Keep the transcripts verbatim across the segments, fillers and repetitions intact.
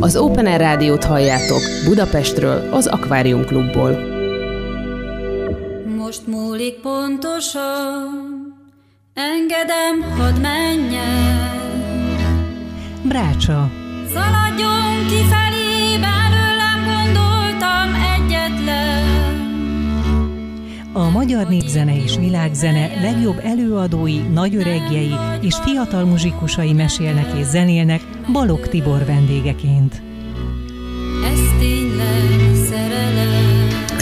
Az OpenER rádiót halljátok Budapestről, az Akváriumklubból. Most múlik pontosan, engedem, hadd menjen. Brácsa. Szaladjon kifelé, belőlem gondoltam egyetlen. A magyar népzene és világzene legjobb előadói, nagyöregjei és fiatal muzsikusai mesélnek és zenélnek Balogh Tibor vendégeként. Ez tényleg szerelem.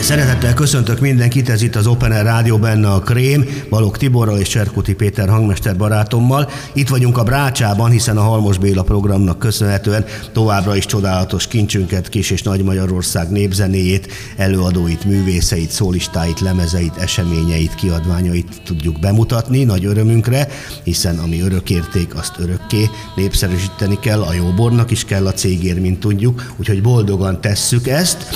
Szeretettel köszöntök mindenkit, ez itt az OpenER Rádió, benne a Krém, Balogh Tiborral és Cserkuti Péter hangmester barátommal. Itt vagyunk a Brácsában, hiszen a Halmos Béla programnak köszönhetően továbbra is csodálatos kincsünket, Kis- és Nagy Magyarország népzenéjét, előadóit, művészeit, szólistáit, lemezeit, eseményeit, kiadványait tudjuk bemutatni nagy örömünkre, hiszen ami örökérték, azt örökké népszerűsíteni kell, a jóbornak is kell a cégér, mint tudjuk, úgyhogy boldogan tesszük ezt.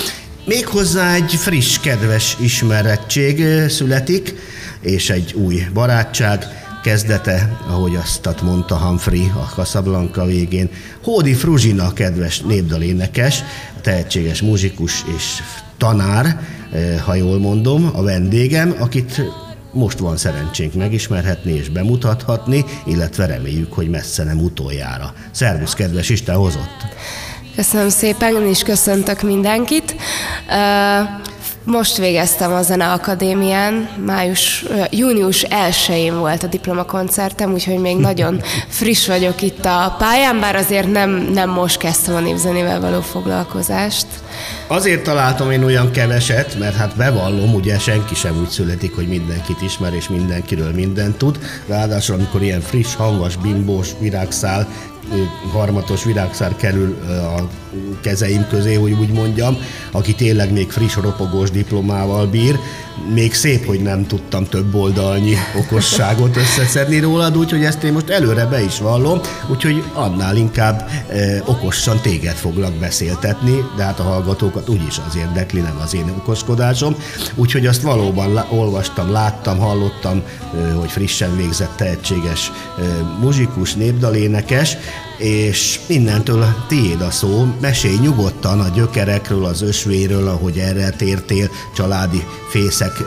Méghozzá egy friss, kedves ismerettség születik, és egy új barátság kezdete, ahogy azt mondta Humphrey a Casablanca végén. Hódi Fruzsina, kedves népdalénekes, tehetséges muzsikus és tanár, ha jól mondom, a vendégem, akit most van szerencsénk megismerhetni és bemutathatni, illetve reméljük, hogy messze nem utoljára. Szervusz, kedves, Isten hozott! Köszönöm szépen, én is köszöntök mindenkit. Most végeztem a Zeneakadémián, május, június elsején volt a diplomakoncertem, úgyhogy még nagyon friss vagyok itt a pályán, bár azért nem, nem most kezdtem a népzenével való foglalkozást. Azért találtam én olyan keveset, mert hát bevallom, ugye senki sem úgy születik, hogy mindenkit ismer és mindenkiről mindent tud. Ráadásul, amikor ilyen friss, hangos, bimbós virágszál, harmatos virágszár kerül a kezeim közé, hogy úgy mondjam, aki tényleg még friss, ropogós diplomával bír. Még szép, hogy nem tudtam több oldalnyi okosságot összeszedni rólad, úgyhogy ezt én most előre be is vallom, úgyhogy annál inkább eh, okosan téged foglak beszéltetni, de hát a hallgatókat úgyis az érdekli, nem az én okoskodásom. Úgyhogy azt valóban lá- olvastam, láttam, hallottam, eh, hogy frissen végzett, tehetséges eh, muzsikus, népdalénekes, és innentől tiéd a szó, mesélj nyugodtan a gyökerekről, az ösvéről, ahogy erre tértél, családi fészekbeli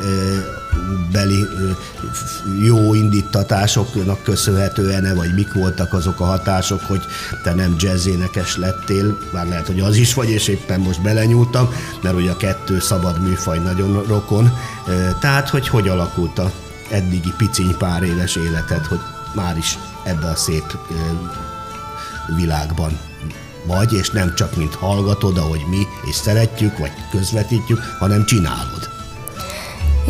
jó indítatásoknak köszönhetően, vagy mik voltak azok a hatások, hogy te nem jazzénekes lettél, bár lehet, hogy az is vagy, és éppen most belenyúltam, mert ugye a kettő szabad műfaj nagyon rokon. Tehát, hogy hogy alakult a eddigi piciny pár éves életed, hogy már is ebbe a szép világban vagy, és nem csak mint hallgatod, ahogy mi, és szeretjük, vagy közvetítjük, hanem csinálod.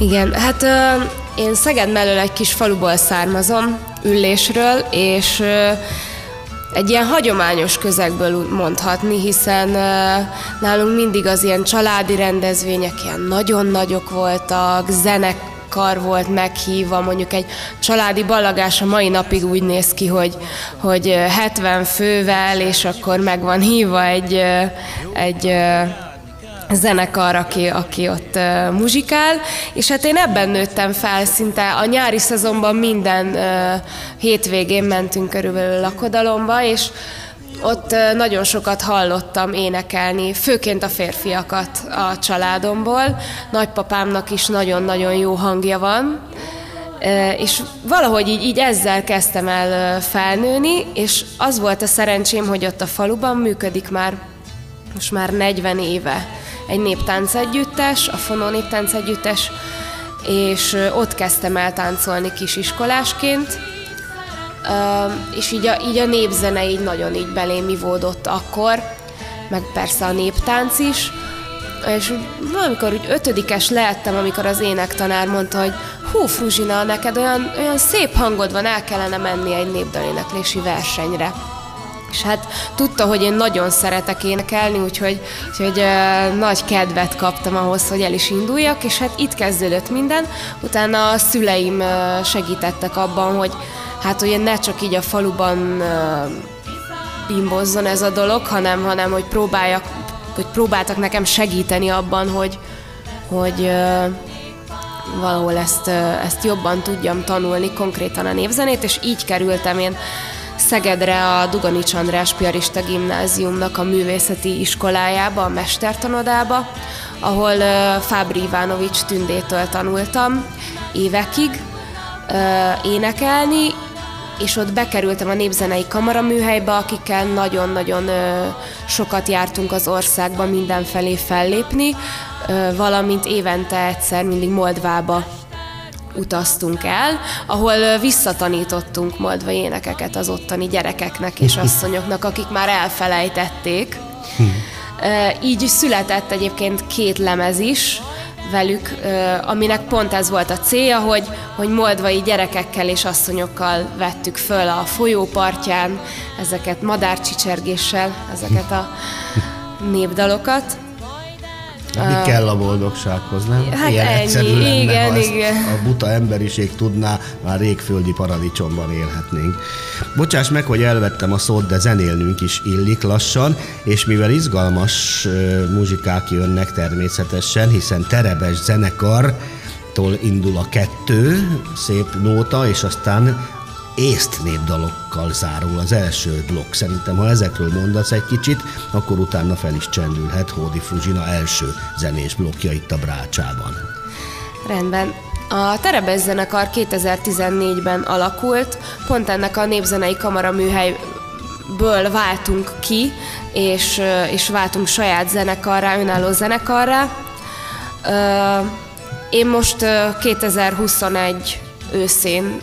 Igen, hát ö, én Szeged mellől egy kis faluból származom, Üllésről, és ö, egy ilyen hagyományos közegből mondhatni, hiszen ö, nálunk mindig az ilyen családi rendezvények ilyen nagyon nagyok voltak, zenek, kar volt meghívva, mondjuk egy családi ballagás a mai napig úgy néz ki, hogy, hogy hetven fővel, és akkor meg van hívva egy, egy zenekar, aki, aki ott muzsikál, és hát én ebben nőttem fel szinte. A nyári szezonban minden hétvégén mentünk körülbelül lakodalomba, és ott nagyon sokat hallottam énekelni, főként a férfiakat a családomból. Nagypapámnak is nagyon-nagyon jó hangja van, és valahogy így, így ezzel kezdtem el felnőni, és az volt a szerencsém, hogy ott a faluban működik már, most már negyven éve egy néptáncegyüttes, a Fonó néptáncegyüttes, és ott kezdtem el táncolni kisiskolásként. Uh, és így a, így a népzene így nagyon így belém ivódott akkor, meg persze a néptánc is, és valamikor úgy ötödikes lehettem, amikor az énektanár mondta, hogy hú, Fruzsina, neked olyan, olyan szép hangod van, el kellene menni egy népdaléneklési versenyre. És hát tudta, hogy én nagyon szeretek énekelni, úgyhogy, úgyhogy uh, nagy kedvet kaptam ahhoz, hogy el is induljak, és hát itt kezdődött minden. Utána a szüleim uh, segítettek abban, hogy hát, hogy ne csak így a faluban uh, bimbozzon ez a dolog, hanem, hanem hogy, próbáljak, hogy próbáltak nekem segíteni abban, hogy, hogy uh, valahol ezt, uh, ezt jobban tudjam tanulni, konkrétan a népzenét, és így kerültem én Szegedre a Duganics András piarista gimnáziumnak a művészeti iskolájába, a Mestertanodába, ahol Fábri Ivánovics Tündétől tanultam évekig énekelni, és ott bekerültem a Népzenei Kamaraműhelybe, akikkel nagyon-nagyon sokat jártunk az országban mindenfelé fellépni, valamint évente egyszer mindig Moldvába utaztunk el, ahol visszatanítottunk moldvai énekeket az ottani gyerekeknek és asszonyoknak, akik már elfelejtették. Így született egyébként két lemez is velük, aminek pont ez volt a célja, hogy, hogy moldvai gyerekekkel és asszonyokkal vettük föl a folyópartján ezeket madárcsicsergéssel, ezeket a népdalokat. Mi kell a boldogsághoz, nem? Hát ilyen ennyi, egyszerű lenne, igen, igen. A buta emberiség tudná, már régföldi paradicsomban élhetnénk. Bocsáss meg, hogy elvettem a szót, de zenélnünk is illik lassan, és mivel izgalmas uh, muzsikák jönnek természetesen, hiszen Terebes zenekartól indul a kettő, szép nóta, és aztán észt népdalokkal zárul az első blokk. Szerintem, ha ezekről mondasz egy kicsit, akkor utána fel is csendülhet Hódi Fruzsina első zenés blokkja itt a Brácsában. Rendben. A Terebes zenekar kétezer-tizennégyben alakult, pont ennek a Népzenei Kamaraműhelyből váltunk ki, és, és váltunk saját zenekarrá, önálló zenekarrá. Én most kétezer-huszonegy őszén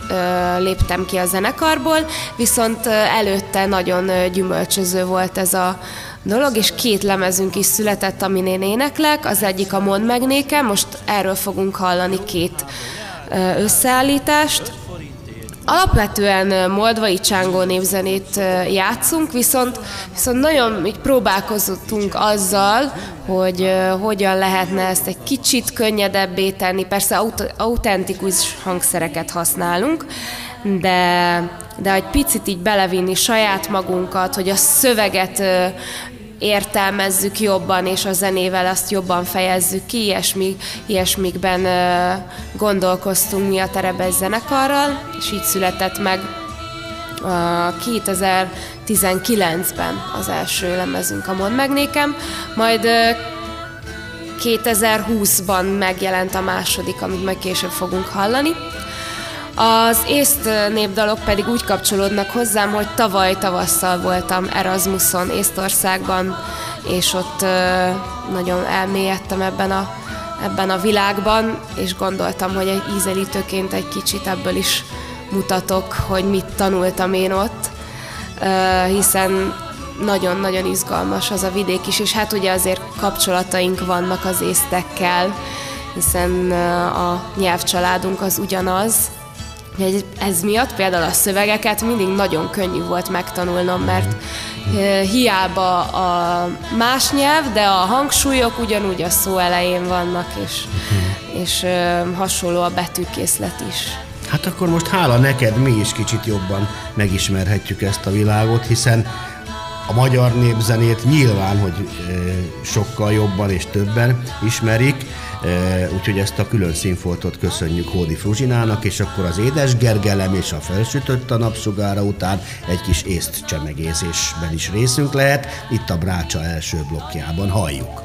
léptem ki a zenekarból, viszont előtte nagyon gyümölcsöző volt ez a dolog, és két lemezünk is született, amin én éneklek. Az egyik a Mond meg nékem, most erről fogunk hallani két összeállítást. Alapvetően moldvai csángó népzenét játszunk, viszont, viszont nagyon így próbálkozottunk azzal, hogy hogyan lehetne ezt egy kicsit könnyedebbé tenni. Persze aut- autentikus hangszereket használunk, de, de egy picit így belevinni saját magunkat, hogy a szöveget értelmezzük jobban, és a zenével azt jobban fejezzük ki, ilyesmi, ilyesmikben gondolkoztunk mi a Terebes zenekarral, és így született meg kétezer-tizenkilencben az első lemezünk, a Mond meg nékem, majd kétezer-húszban megjelent a második, amit majd később fogunk hallani. Az észt népdalok pedig úgy kapcsolódnak hozzám, hogy tavaly tavasszal voltam Erasmuson Észtországban, és ott nagyon elmélyedtem ebben a, ebben a világban, és gondoltam, hogy egy ízelítőként egy kicsit ebből is mutatok, hogy mit tanultam én ott, hiszen nagyon-nagyon izgalmas az a vidék is, és hát ugye azért kapcsolataink vannak az észtekkel, hiszen a nyelvcsaládunk az ugyanaz. Ez miatt például a szövegeket mindig nagyon könnyű volt megtanulnom, mert hiába a más nyelv, de a hangsúlyok ugyanúgy a szó elején vannak, és, és hasonló a betűkészlet is. Hát akkor most hála neked mi is kicsit jobban megismerhetjük ezt a világot, hiszen a magyar népzenét nyilván, hogy sokkal jobban és többen ismerik, úgyhogy ezt a külön színfoltot köszönjük Hódi Fruzsinának, és akkor az Édes Gergelem és a Felsütött a napsugára után egy kis észt csemegézésben is részünk lehet, itt a Brácsa első blokkjában halljuk.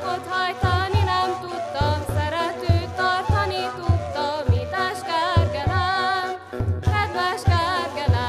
Sarkot hajtani nem tudtam, szeretőt tartani tudtam, mi táskárgenám, kedves kárgenám.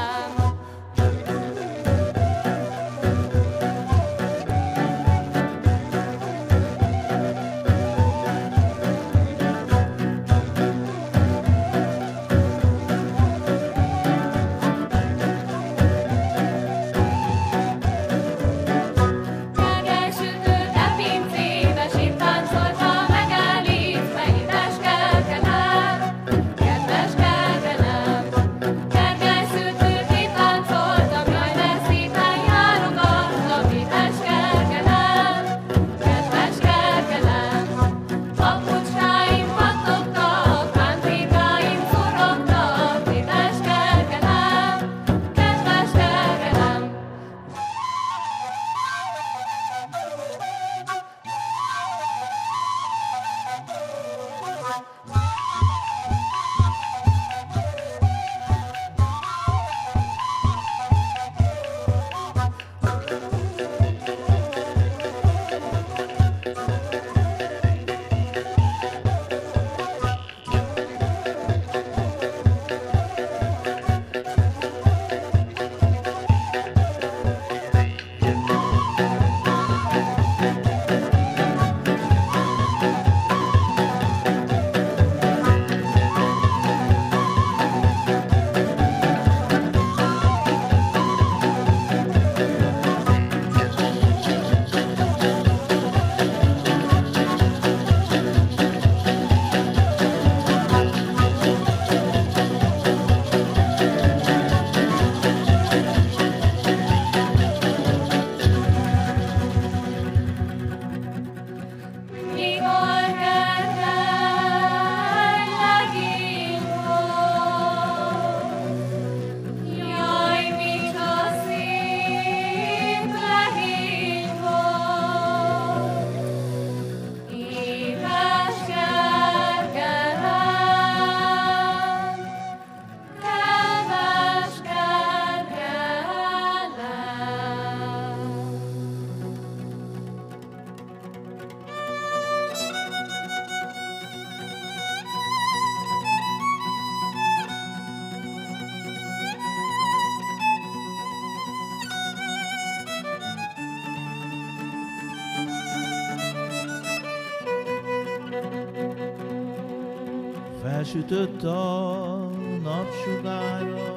Sütött a napsugára,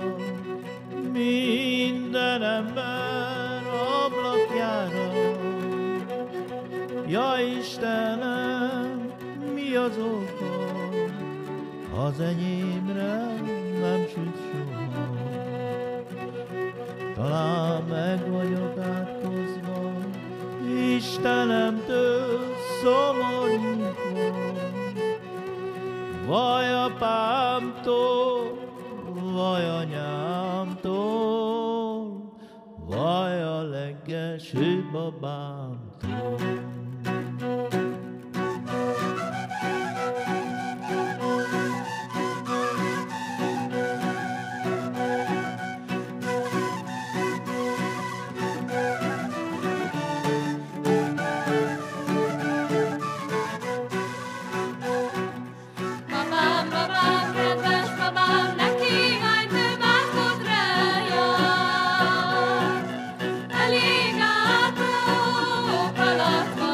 minden ember ablakjára. Ja Istenem, mi az okom, az enyémre nem süt soha. Talán meg vagyok átkozva, Istenemtől szomorítva. Vaj apámtól, vaj anyámtól, vaj a legelső babámtól. Elég átló, alatt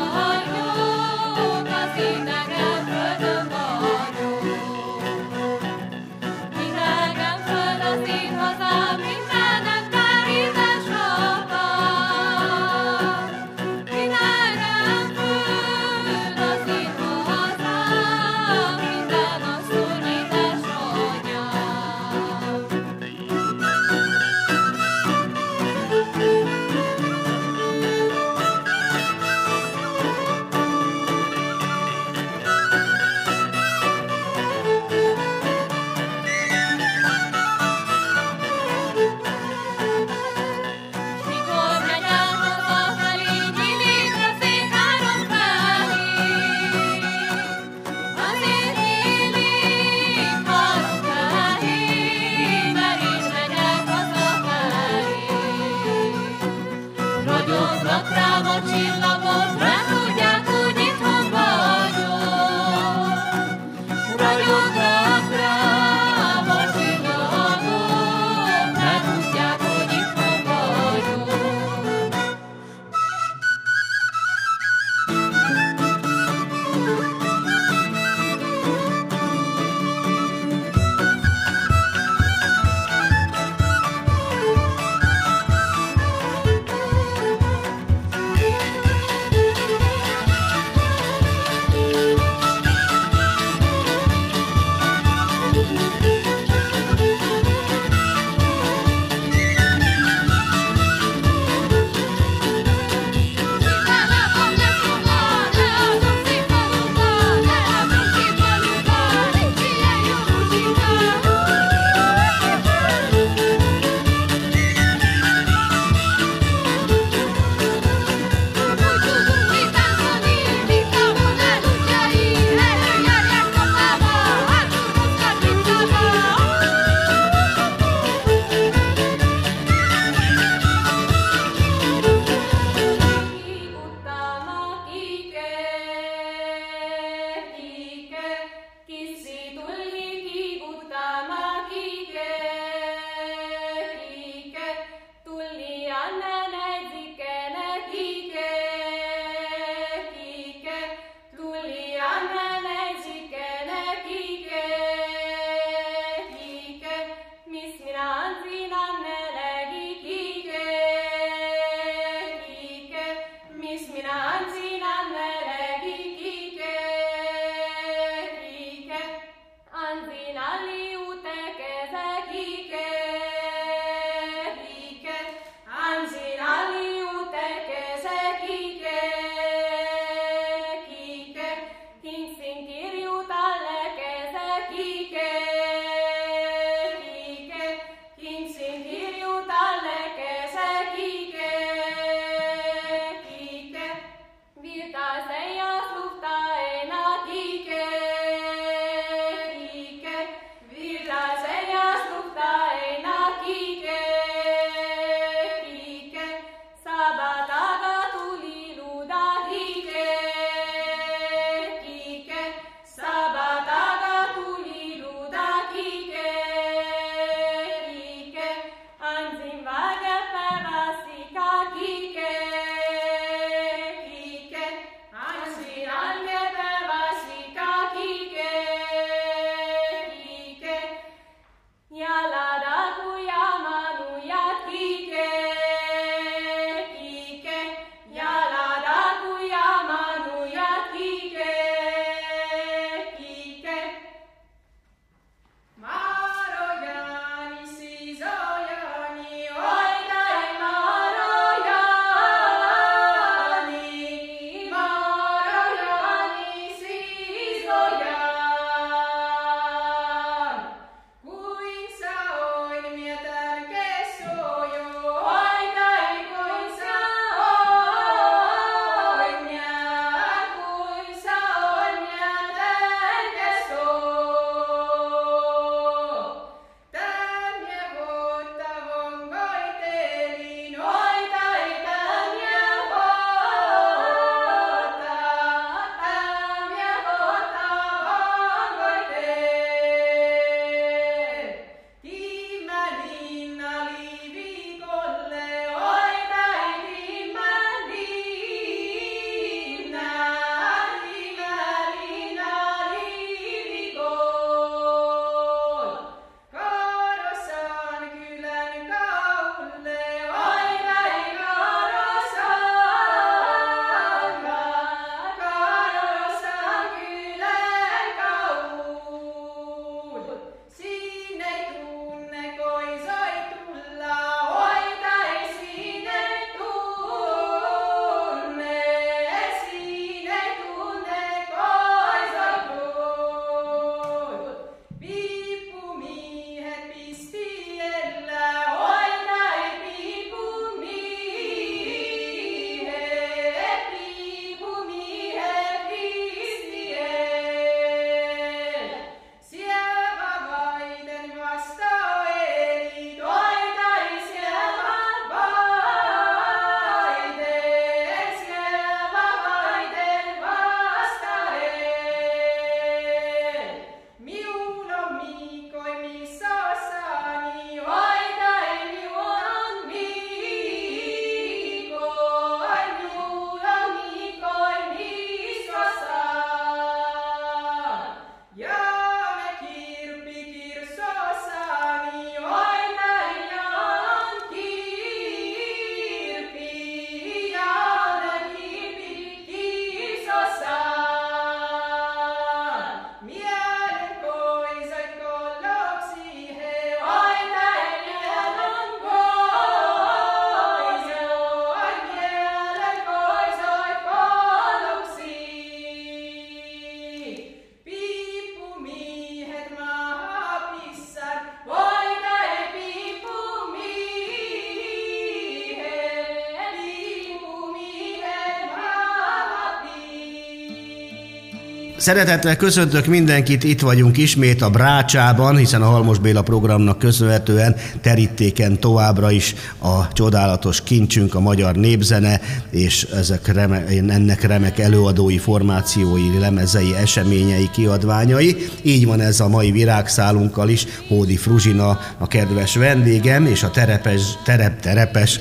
Szeretettel köszöntök mindenkit, itt vagyunk ismét a Brácsában, hiszen a Halmos Béla programnak köszönhetően terítéken továbbra is a csodálatos kincsünk, a magyar népzene, és ezek reme, ennek remek előadói, formációi, lemezei, eseményei, kiadványai. Így van ez a mai virágszálunkkal is, Hódi Fruzsina a kedves vendégem, és a terepes, terep, terepes,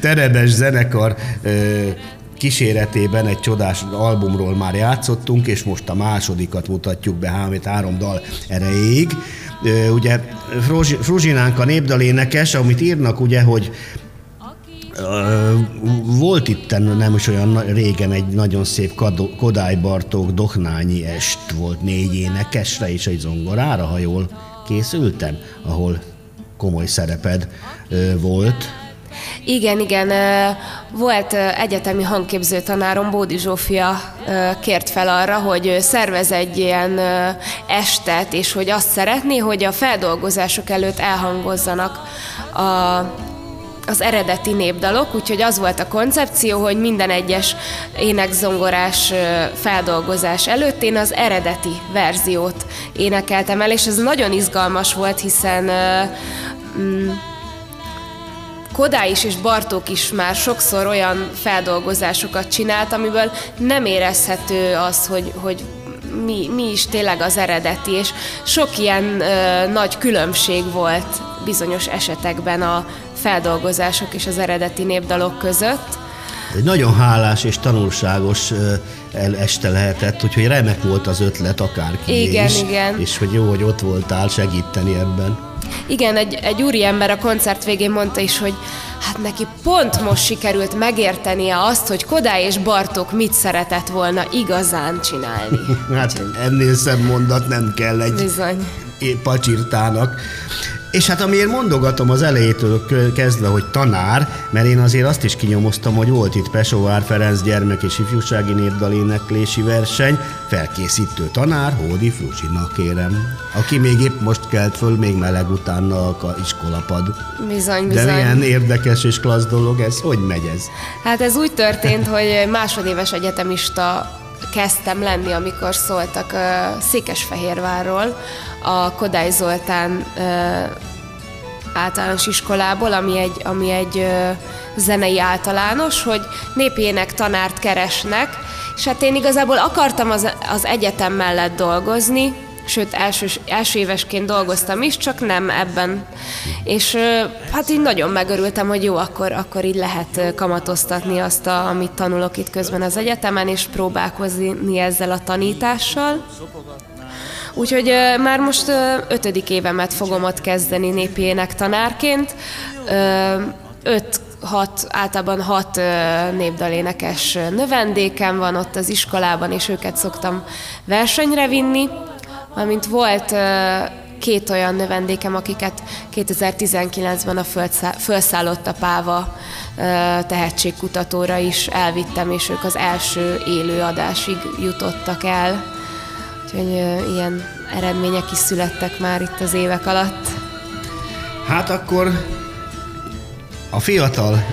terebes zenekar ö, kíséretében egy csodás albumról már játszottunk, és most a másodikat mutatjuk be, hámét három dal erejéig. Ugye Fruzsinánk a népdalénekes, amit írnak ugye, hogy volt itten nem is olyan régen egy nagyon szép Kodály Bartók Dohnányi est volt négy énekesre és egy zongorára, ha jól készültem, ahol komoly szereped volt. Igen, igen. Volt egyetemi hangképző tanárom, Bódi Zsófia kért fel arra, hogy szervez egy ilyen estet, és hogy azt szeretné, hogy a feldolgozások előtt elhangozzanak a, az eredeti népdalok, úgyhogy az volt a koncepció, hogy minden egyes énekzongorás feldolgozás előtt én az eredeti verziót énekeltem el, és ez nagyon izgalmas volt, hiszen... Mm, Kodály is és Bartók is már sokszor olyan feldolgozásokat csinált, amiből nem érezhető az, hogy, hogy mi, mi is tényleg az eredeti, és sok ilyen ö, nagy különbség volt bizonyos esetekben a feldolgozások és az eredeti népdalok között. Egy nagyon hálás és tanulságos este lehetett, úgyhogy remek volt az ötlet akárki igen, is, igen. És hogy jó, hogy ott voltál segíteni ebben. Igen, egy, egy úriember a koncert végén mondta is, hogy hát neki pont most sikerült megértenie azt, hogy Kodály és Bartók mit szeretett volna igazán csinálni. Hát ennél szebb mondat nem kell egy Bizony. pacsirtának. És hát amiért mondogatom az elejétől kezdve, hogy tanár, mert én azért azt is kinyomoztam, hogy volt itt Pesóvár Ferenc gyermek és ifjúsági népdaléneklési verseny, felkészítő tanár Hódi Fruzsina, kérem. Aki még épp most kelt föl, még meleg utána a iskolapad. Bizony, bizony. De milyen érdekes és klassz dolog ez, hogy megy ez? Hát ez úgy történt, hogy másodéves egyetemista kezdtem lenni, amikor szóltak uh, Székesfehérvárról, a Kodály Zoltán uh, általános iskolából, ami egy, ami egy uh, zenei általános, hogy népének tanárt keresnek, és hát én igazából akartam az, az egyetem mellett dolgozni, sőt, elsős, első évesként dolgoztam is, csak nem ebben. És hát így nagyon megörültem, hogy jó, akkor, akkor így lehet kamatoztatni azt, a, amit tanulok itt közben az egyetemen, és próbálkozni ezzel a tanítással. Úgyhogy már most ötödik évemet fogom ott kezdeni népi ének tanárként. Öt Hat, általában hat népdalénekes növendékem van ott az iskolában, és őket szoktam versenyre vinni. Amint volt két olyan növendékem, akiket kétezer-tizenkilencben a Föld száll a Páva tehetségkutatóra is elvittem, és ők az első élő adásig jutottak el. Úgyhogy ilyen eredmények is születtek már itt az évek alatt. Hát akkor... A fiatal,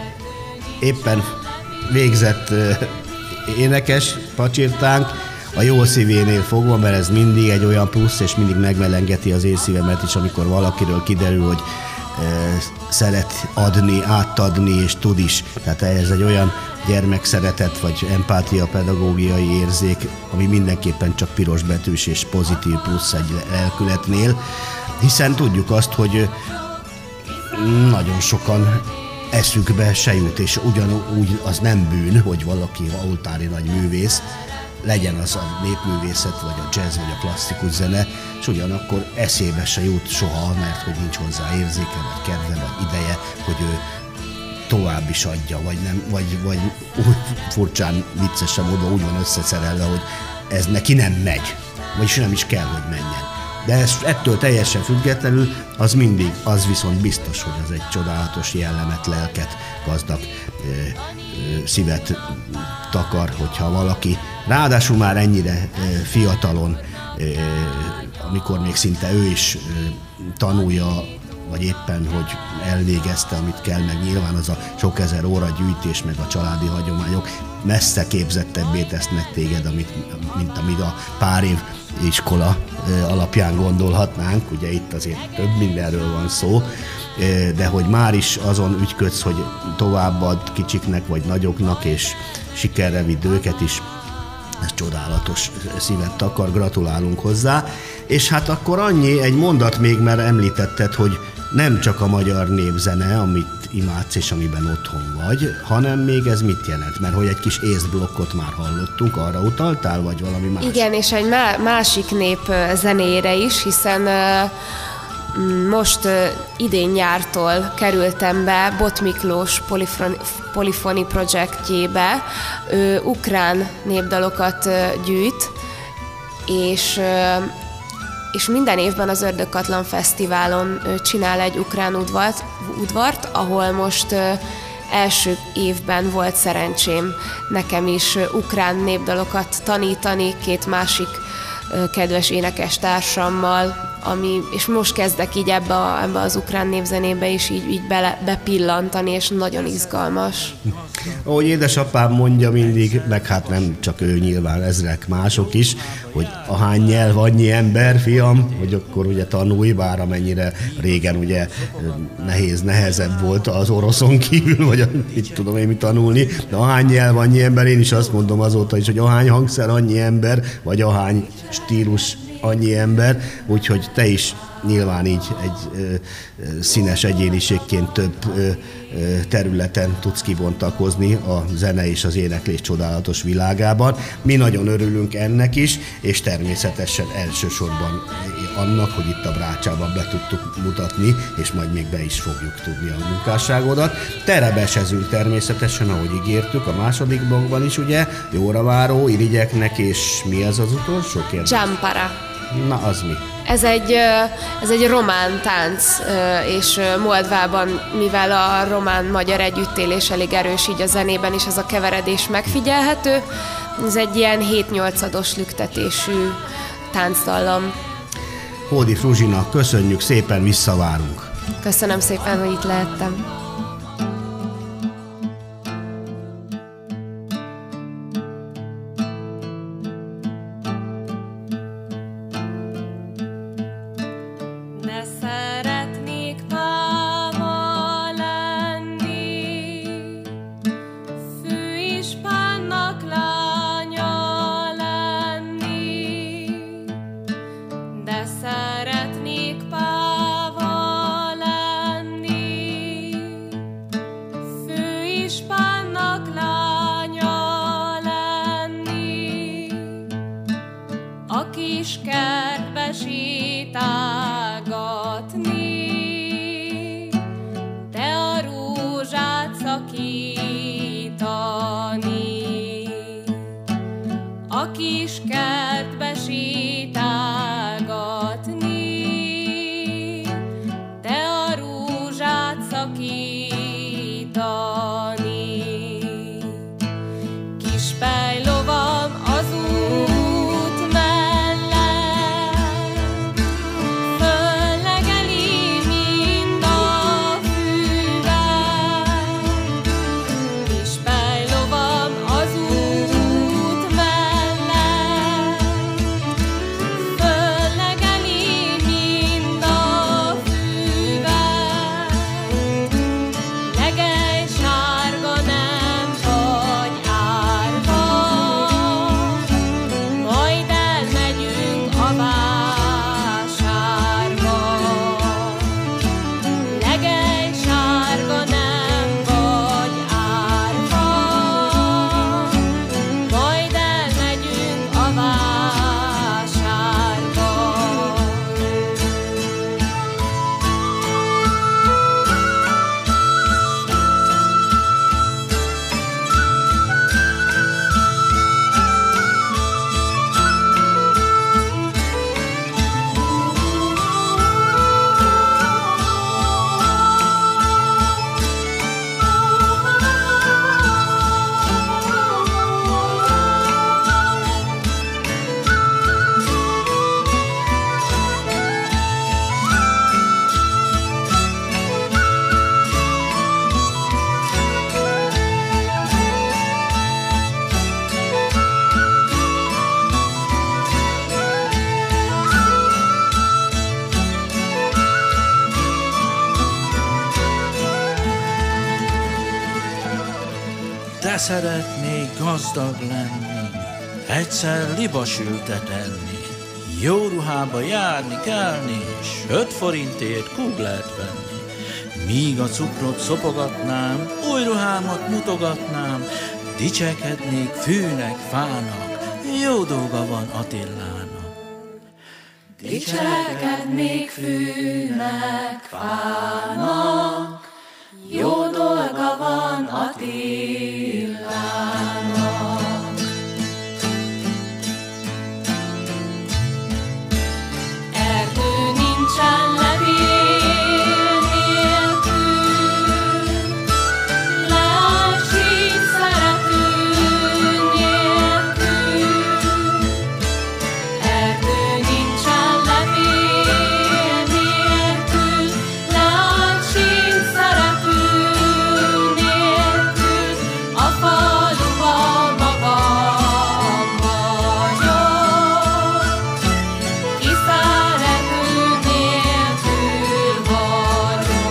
éppen végzett énekes pacsirtánk a jó szívénél fogva, mert ez mindig egy olyan plusz, és mindig megmelengeti az én szívemet is, amikor valakiről kiderül, hogy szeret adni, átadni, és tud is. Tehát ez egy olyan gyermekszeretet, vagy empátia pedagógiai érzék, ami mindenképpen csak piros betűs és pozitív plusz egy lelkületnél, hiszen tudjuk azt, hogy nagyon sokan eszükbe se jut, és ugyanúgy az nem bűn, hogy valaki oltári nagy művész, legyen az a népművészet, vagy a jazz, vagy a klasszikus zene, és ugyanakkor eszébe se jut soha, mert hogy nincs hozzá érzéke, vagy kedve, vagy ideje, hogy ő tovább is adja, vagy, nem, vagy, vagy úgy furcsán, viccesen módon úgy van összeszerelve, hogy ez neki nem megy, vagyis nem is kell, hogy menjen. De ez, ettől teljesen függetlenül az mindig, az viszont biztos, hogy az egy csodálatos jellemet, lelket, gazdag ö, ö, szívet takar, hogyha valaki, ráadásul már ennyire ö, fiatalon, ö, amikor még szinte ő is ö, tanulja vagy éppen, hogy elvégezte, amit kell, meg nyilván az a sok ezer óra gyűjtés, meg a családi hagyományok messze képzettebbé tesznek téged, amit, mint amit a pár év iskola alapján gondolhatnánk, ugye itt azért több mindenről van szó, de hogy már is azon ügyködsz, hogy továbbad kicsiknek vagy nagyoknak, és sikerre vidd őket is, ez csodálatos, szívet takar, gratulálunk hozzá. És hát akkor annyi, egy mondat még, mert említetted, hogy nem csak a magyar népzene, amit imádsz és amiben otthon vagy, hanem még ez mit jelent? Mert hogy egy kis észblokkot már hallottunk, arra utaltál, vagy valami más? Igen, és egy másik nép zenéjére is, hiszen most idén nyártól kerültem be Bot Miklós Polifóni projektjébe. Ő ukrán népdalokat gyűjt, és, és minden évben az Ördögkatlan Fesztiválon csinál egy ukrán udvart, udvart, ahol most első évben volt szerencsém nekem is ukrán népdalokat tanítani két másik kedves énekes társammal, ami, és most kezdek így ebbe, a, ebbe az ukrán népzenébe is így, így bele, bepillantani, és nagyon izgalmas. Ahogy édesapám mondja mindig, meg hát nem csak ő nyilván, ezrek mások is, hogy ahány nyelv, annyi ember, fiam, hogy akkor ugye tanulj, bár amennyire régen ugye nehéz, nehezebb volt az oroszon kívül, vagy mit tudom én mi tanulni, de ahány nyelv, annyi ember, én is azt mondom azóta is, hogy ahány hangszer, annyi ember, vagy ahány stílus, annyi ember, úgyhogy te is nyilván így egy ö, ö, színes egyéniségként több ö, ö, területen tudsz kibontakozni a zene és az éneklés csodálatos világában. Mi nagyon örülünk ennek is, és természetesen elsősorban annak, hogy itt a Brácsában be tudtuk mutatni, és majd még be is fogjuk tudni a munkásságodat. Terebesezünk természetesen, ahogy ígértük, a második blogban is, ugye, jóra váró, irigyeknek, és mi ez az utolsó kérdés? Csámpara. Na, az mi? Ez egy, ez egy román tánc, és Moldvában, mivel a román-magyar együttélés elég erős így a zenében is, ez a keveredés megfigyelhető. Ez egy ilyen hét-nyolcados lüktetésű táncdallam. Hódi Fruzsina, köszönjük szépen, visszavárunk. Köszönöm szépen, hogy itt lehettem. szeretnék gazdag lenni, egyszer libasültet enni, jó ruhába járni, kelni, s öt forintért kuglát venni. Míg a cukrot szopogatnám, új ruhámat mutogatnám, dicsekednék fűnek, fának, jó dolga van Attilának. Dicsekednék fűnek, fának, jó dolga van Attilának. Erdő nincsen levél nélkül, lássít szerető nélkül. Erdő nincsen levél nélkül, lássít szerető nélkül. A faluban magam vagyok, ki szerető nélkül vagyok.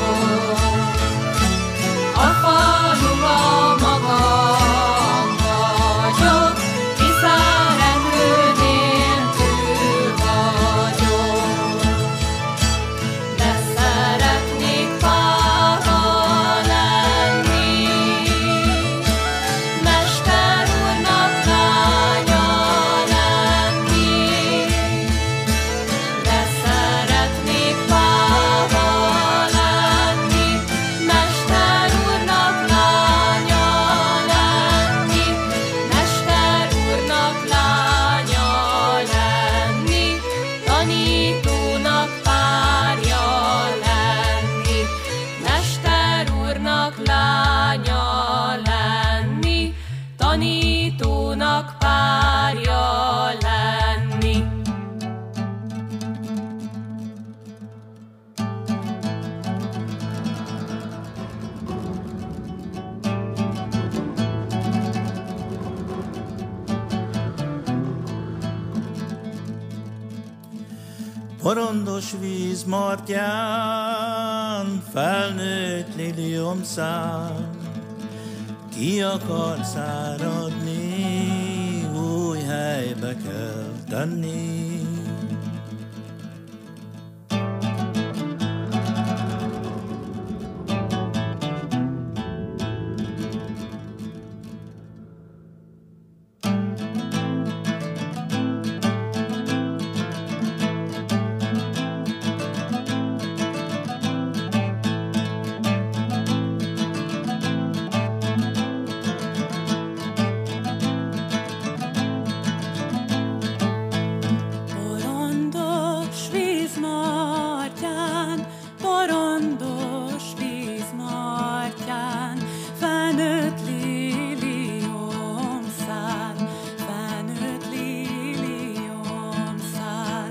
A faluban magam vagyok, ki szerető nélkül vagyok. De szeretnék Páva lenni, mester úrnak lánya lenni. De szeretnék Páva lenni, mester úrnak lánya lenni. Mester úrnak lánya lenni, tanítónak párja lenni. Mester úrnak lánya lenni, tanítónak párja lenni. Porondos víz martján, felnőtt liliomszár, ki akar száradni, új helybe kell tenni. Porondos víz martján, porondos víz martján, felnőtt liliomszán, felnőtt liliomszán.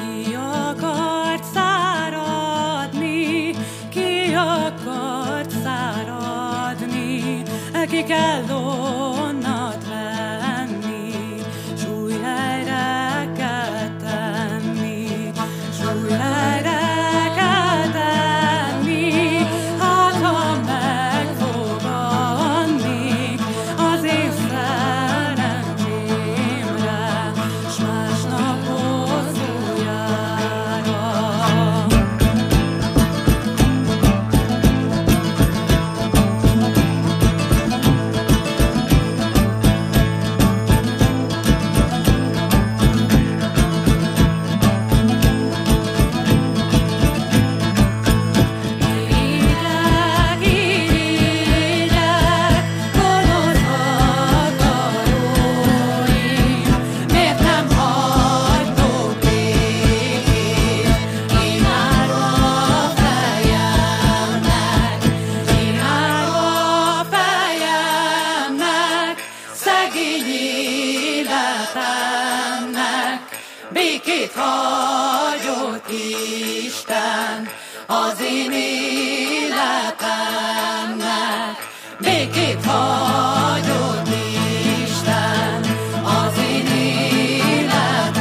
Ki akart száradni, ki akart száradni, ki kell lónnat venni, s új helyre kell tenni, s új helyre kell tenni. Hát ha megfogadnék az én szerencsémre, s másnaphoz újjára. Írják, írják, gonoszak a róim, miért nem hagytok békét? Kínálva a fejemnek, kínálva a fejemnek, szegény életemnek, békét hagyott Isten az én életemnek. Békét hagyott Isten az én életemnek.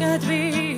kedvéért.